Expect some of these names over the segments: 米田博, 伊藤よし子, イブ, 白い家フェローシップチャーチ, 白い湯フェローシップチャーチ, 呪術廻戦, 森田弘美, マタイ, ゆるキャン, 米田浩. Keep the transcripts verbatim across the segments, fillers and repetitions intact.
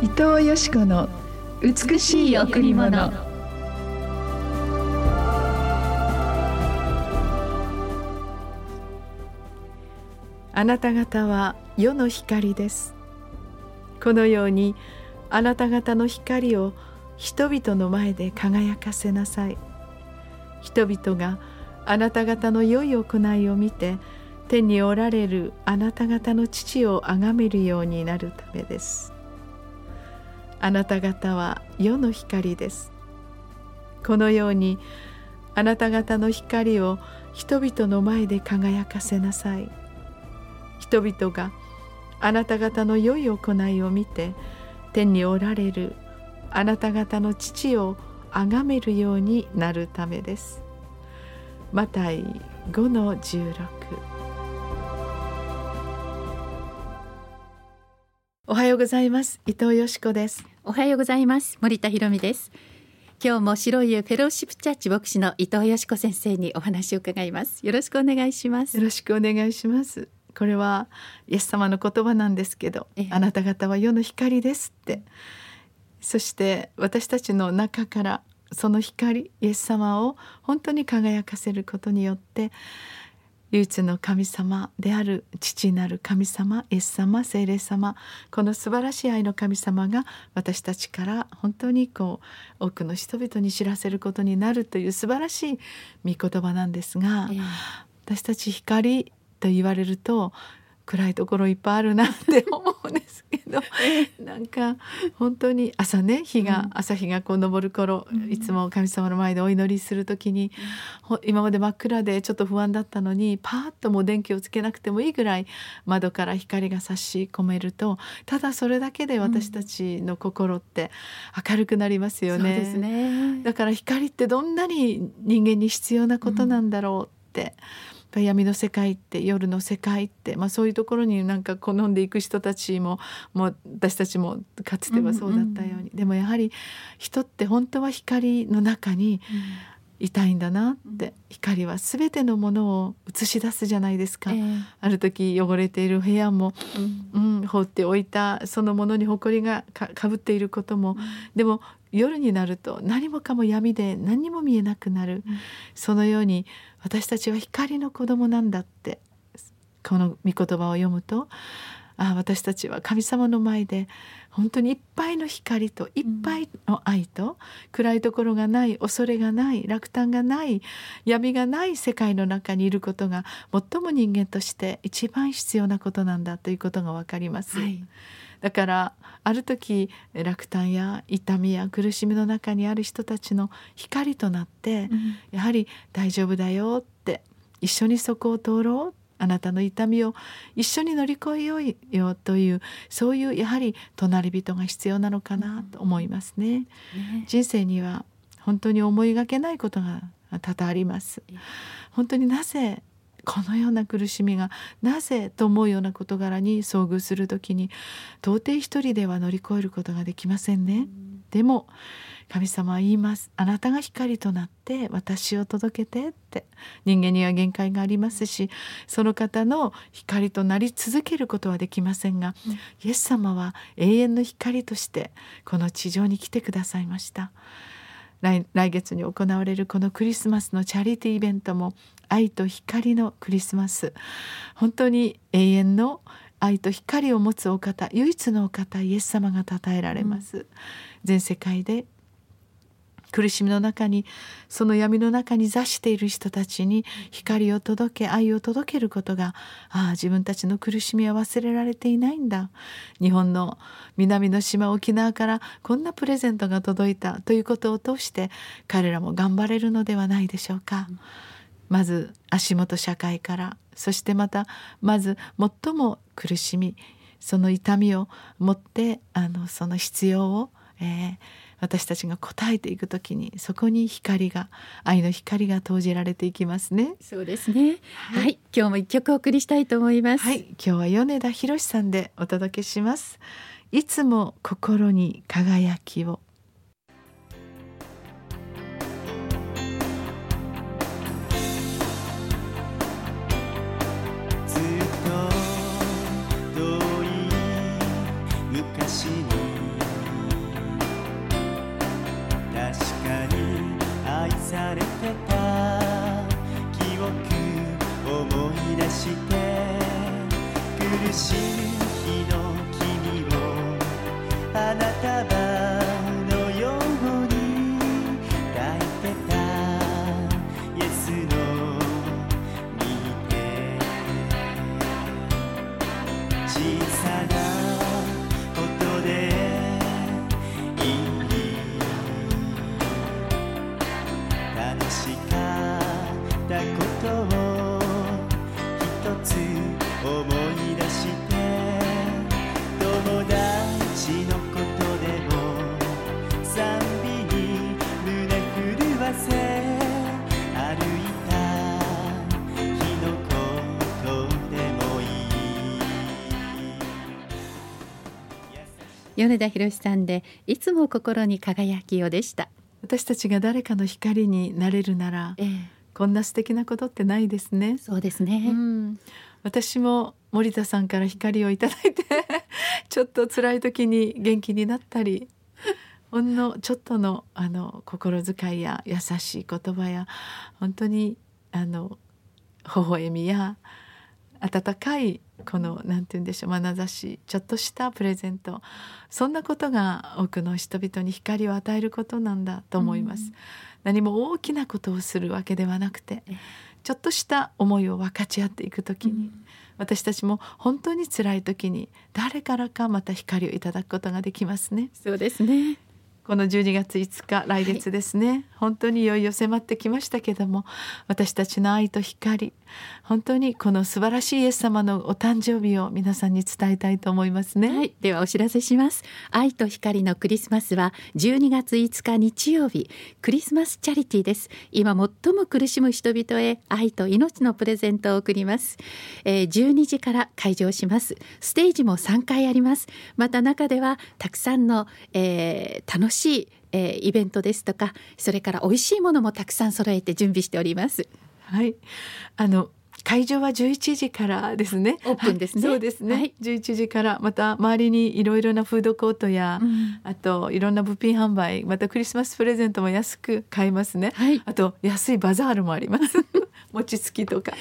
伊藤よし子の美しい贈り物。あなた方は世の光です。このようにあなた方の光を人々の前で輝かせなさい。人々があなた方の良い行いを見て、天におられるあなた方の父を崇めるようになるためです。あなた方は世の光です。このようにあなた方の光を人々の前で輝かせなさい。人々があなた方の良い行いを見て、天におられるあなた方の父を崇めるようになるためです。マタイ ごのじゅうろく。 おはようございます。伊藤よし子です。おはようございます。森田ひろみです。今日も白い湯フェローシップチャーチ牧師の伊藤よし子先生にお話を伺います。よろしくお願いします。よろしくお願いします。これはイエス様の言葉なんですけど、ええ、あなた方は世の光ですって。そして私たちの中からその光、イエス様を本当に輝かせることによって、唯一の神様である父なる神様、イエス様、聖霊様、この素晴らしい愛の神様が私たちから本当にこう多くの人々に知らせることになるという素晴らしい御言葉なんですが、えー、私たち光と言われると暗いところいっぱいあるなって思うんですけどなんか本当に朝ね、日が朝日がこう昇る頃、うん、いつも神様の前でお祈りするときに、うん、今まで真っ暗でちょっと不安だったのに、パーッともう電気をつけなくてもいいぐらい窓から光が差し込めると、ただそれだけで私たちの心って明るくなりますよね、うん、そうですね。だから光ってどんなに人間に必要なことなんだろうって、うん、闇の世界って夜の世界って、まあ、そういうところになんか好んでいく人たちも、もう私たちもかつてはそうだったように、うんうん、でもやはり人って本当は光の中にいたいんだなって、うん、光は全てのものを映し出すじゃないですか、えー、ある時汚れている部屋も、うんうん、放っておいたそのものに埃が か, かぶっていることも、うん、でも夜になると何もかも闇で何も見えなくなる、うん、そのように私たちは光の子供なんだって、この御言葉を読むと、ああ私たちは神様の前で本当にいっぱいの光といっぱいの愛と、うん、暗いところがない、恐れがない、落胆がない、闇がない世界の中にいることが最も人間として一番必要なことなんだということが分かります、はい。だからある時落胆や痛みや苦しみの中にある人たちの光となって、うん、やはり大丈夫だよって、一緒にそこを通ろう、あなたの痛みを一緒に乗り越えようよという、そういうやはり隣人が必要なのかなと思いますね、うん、ね。人生には本当に思いがけないことが多々あります。本当になぜこのような苦しみが、なぜと思うような事柄に遭遇するときに、到底一人では乗り越えることができませんね、うん、でも神様は言います。あなたが光となって私を届けてって。人間には限界がありますし、その方の光となり続けることはできませんが、うん、イエス様は永遠の光としてこの地上に来てくださいました。来, 来月に行われるこのクリスマスのチャリティーイベントも、愛と光のクリスマス、本当に永遠の愛と光を持つお方、唯一のお方イエス様が称えられます、うん、全世界で苦しみの中に、その闇の中に座している人たちに光を届け、愛を届けることが、ああ自分たちの苦しみは忘れられていないんだ、日本の南の島沖縄からこんなプレゼントが届いたということを通して彼らも頑張れるのではないでしょうか、うん、まず足元社会から、そしてまたまず最も苦しみ、その痛みを持って、あのその必要を、えー私たちが答えていくときに、そこに光が、愛の光が投じられていきますね。そうですね、はいはい、今日も一曲お送りしたいと思います、はい、今日は米田博さんでお届けします。いつも心に輝きを。ずっと遠い昔に米田浩さんでいつも心に輝きよでした。私たちが誰かの光になれるなら、ええ、こんな素敵なことってないですね。そうですね、うん、私も森田さんから光をいただいてちょっと辛い時に元気になったり、ほんのちょっと の, あの心遣いや優しい言葉や本当にあの微笑みや温かいこのなんて言うんでしょう眼差し、ちょっとしたプレゼント、そんなことが多くの人々に光を与えることなんだと思います、うん、何も大きなことをするわけではなくて、ちょっとした思いを分かち合っていくときに、うん、私たちも本当に辛いときに誰からかまた光をいただくことができますね。そうですね。このじゅうにがついつか、来月ですね、はい、本当にいよいよ迫ってきましたけども、私たちの愛と光、本当にこの素晴らしいイエス様のお誕生日を皆さんに伝えたいと思いますね、はい、ではお知らせします。愛と光のクリスマスはじゅうにがついつか日曜日、クリスマスチャリティです。今最も苦しむ人々へ愛と命のプレゼントを送ります、えー、じゅうにじから開場します。ステージもさんかいあります。また中ではたくさんの、えー、楽しいしい、えー、イベントですとか、それから美味しいものもたくさん揃えて準備しております、はい、あの会場はじゅういちじからですね。オープンですね、はい、そうですね、はい、じゅういちじから。また周りにいろいろなフードコートや、うん、あといろんな物品販売、またクリスマスプレゼントも安く買えますね、はい、あと安いバザールもあります餅つきとか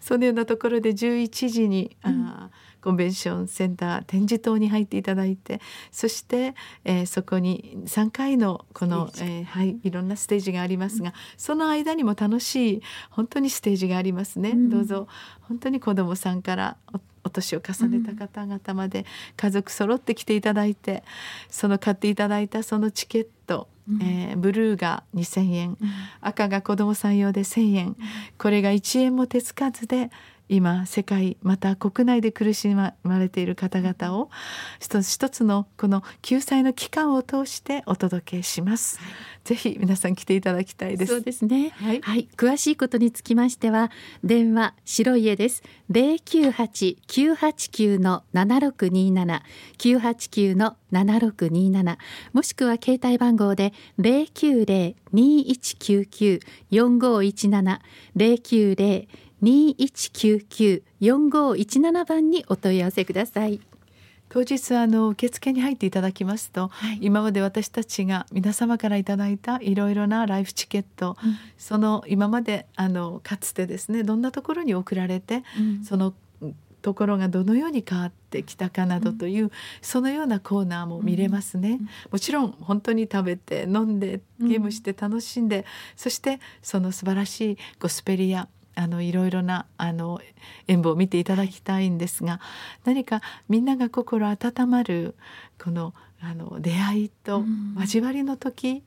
そのようなところでじゅういちじに、うん、あコンベンションセンター展示棟に入っていただいて、そして、えー、そこにさんかいのこの、えーはい、いろんなステージがありますが、うん、その間にも楽しい本当にステージがありますね、うん、どうぞ本当に子どもさんからおお年を重ねた方々まで家族揃って来ていただいて、その買っていただいたそのチケット、うん、えー、ブルーがにせんえん、うん、赤が子どもさん用でせんえん、これがいちえんも手つかずで、今世界また国内で苦しまれている方々を一つ一つのこの救済の期間を通してお届けします、はい、ぜひ皆さん来ていただきたいです。そうですね、はいはい、詳しいことにつきましては電話白家です。 ゼロきゅうはち きゅうはちきゅう ななろくにーなな きゅうはちきゅう ななろくにーなな もしくは携帯番号で ゼロきゅうゼロ にーいちきゅうきゅう よんごーいちなな ゼロきゅうゼロ にーいちきゅうきゅう よんごーいちなな 番にお問い合わせください。当日あの受付に入っていただきますと、はい、今まで私たちが皆様からいただいたいろいろなライフチケット、うん、その今まであのかつてですねどんなところに送られて、うん、そのところがどのように変わってきたかなどという、うん、そのようなコーナーも見れますね、うん、もちろん本当に食べて飲んでゲームして楽しんで、うん、そしてその素晴らしいゴスペリアあのいろいろなあの演舞を見ていただきたいんですが、何かみんなが心温まるこの、あの出会いと交わりの時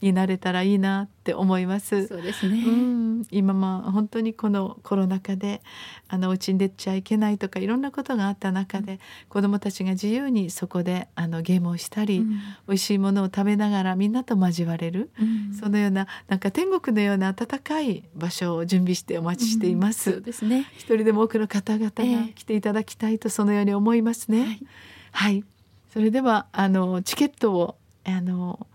になれたらいいなって思います、うん、そうですね、うん、今も本当にこのコロナ禍であのお家に出ちゃいけないとかいろんなことがあった中で、うん、子どもたちが自由にそこであのゲームをしたり、うん、おいしいものを食べながらみんなと交われる、うん、そのようななんか天国のような温かい場所を準備してお待ちしています、うん、そうですね、一人でも多くの方々が来ていただきたいとそのように思いますね、えー、はい、はいそれではあのチケットをあの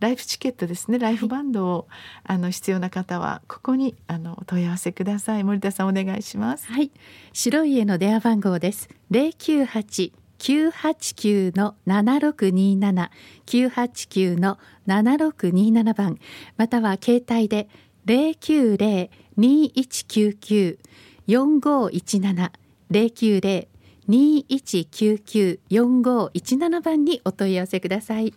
ライフチケットですねライフバンドを、はい、あの必要な方はここにあのお問い合わせください。森田さんお願いします、はい、白い家の電話番号です。 ゼロきゅうはち きゅうはちきゅう ななろくにーなな きゅうはちきゅう ななろくにーなな 番、または携帯で ゼロきゅうゼロ にーいちきゅうきゅう よんごーいちなな ゼロきゅうゼロ にーいちきゅうきゅう よんごーいちなな 番にお問い合わせください。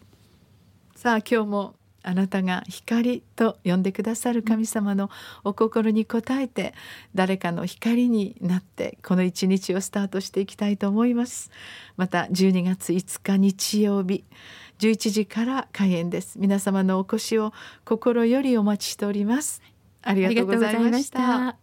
さあ今日もあなたが光と呼んでくださる神様のお心に応えて誰かの光になってこの一日をスタートしていきたいと思います。またじゅうにがついつか日曜日じゅういちじから開演です。皆様のお越しを心よりお待ちしております。ありがとうございました。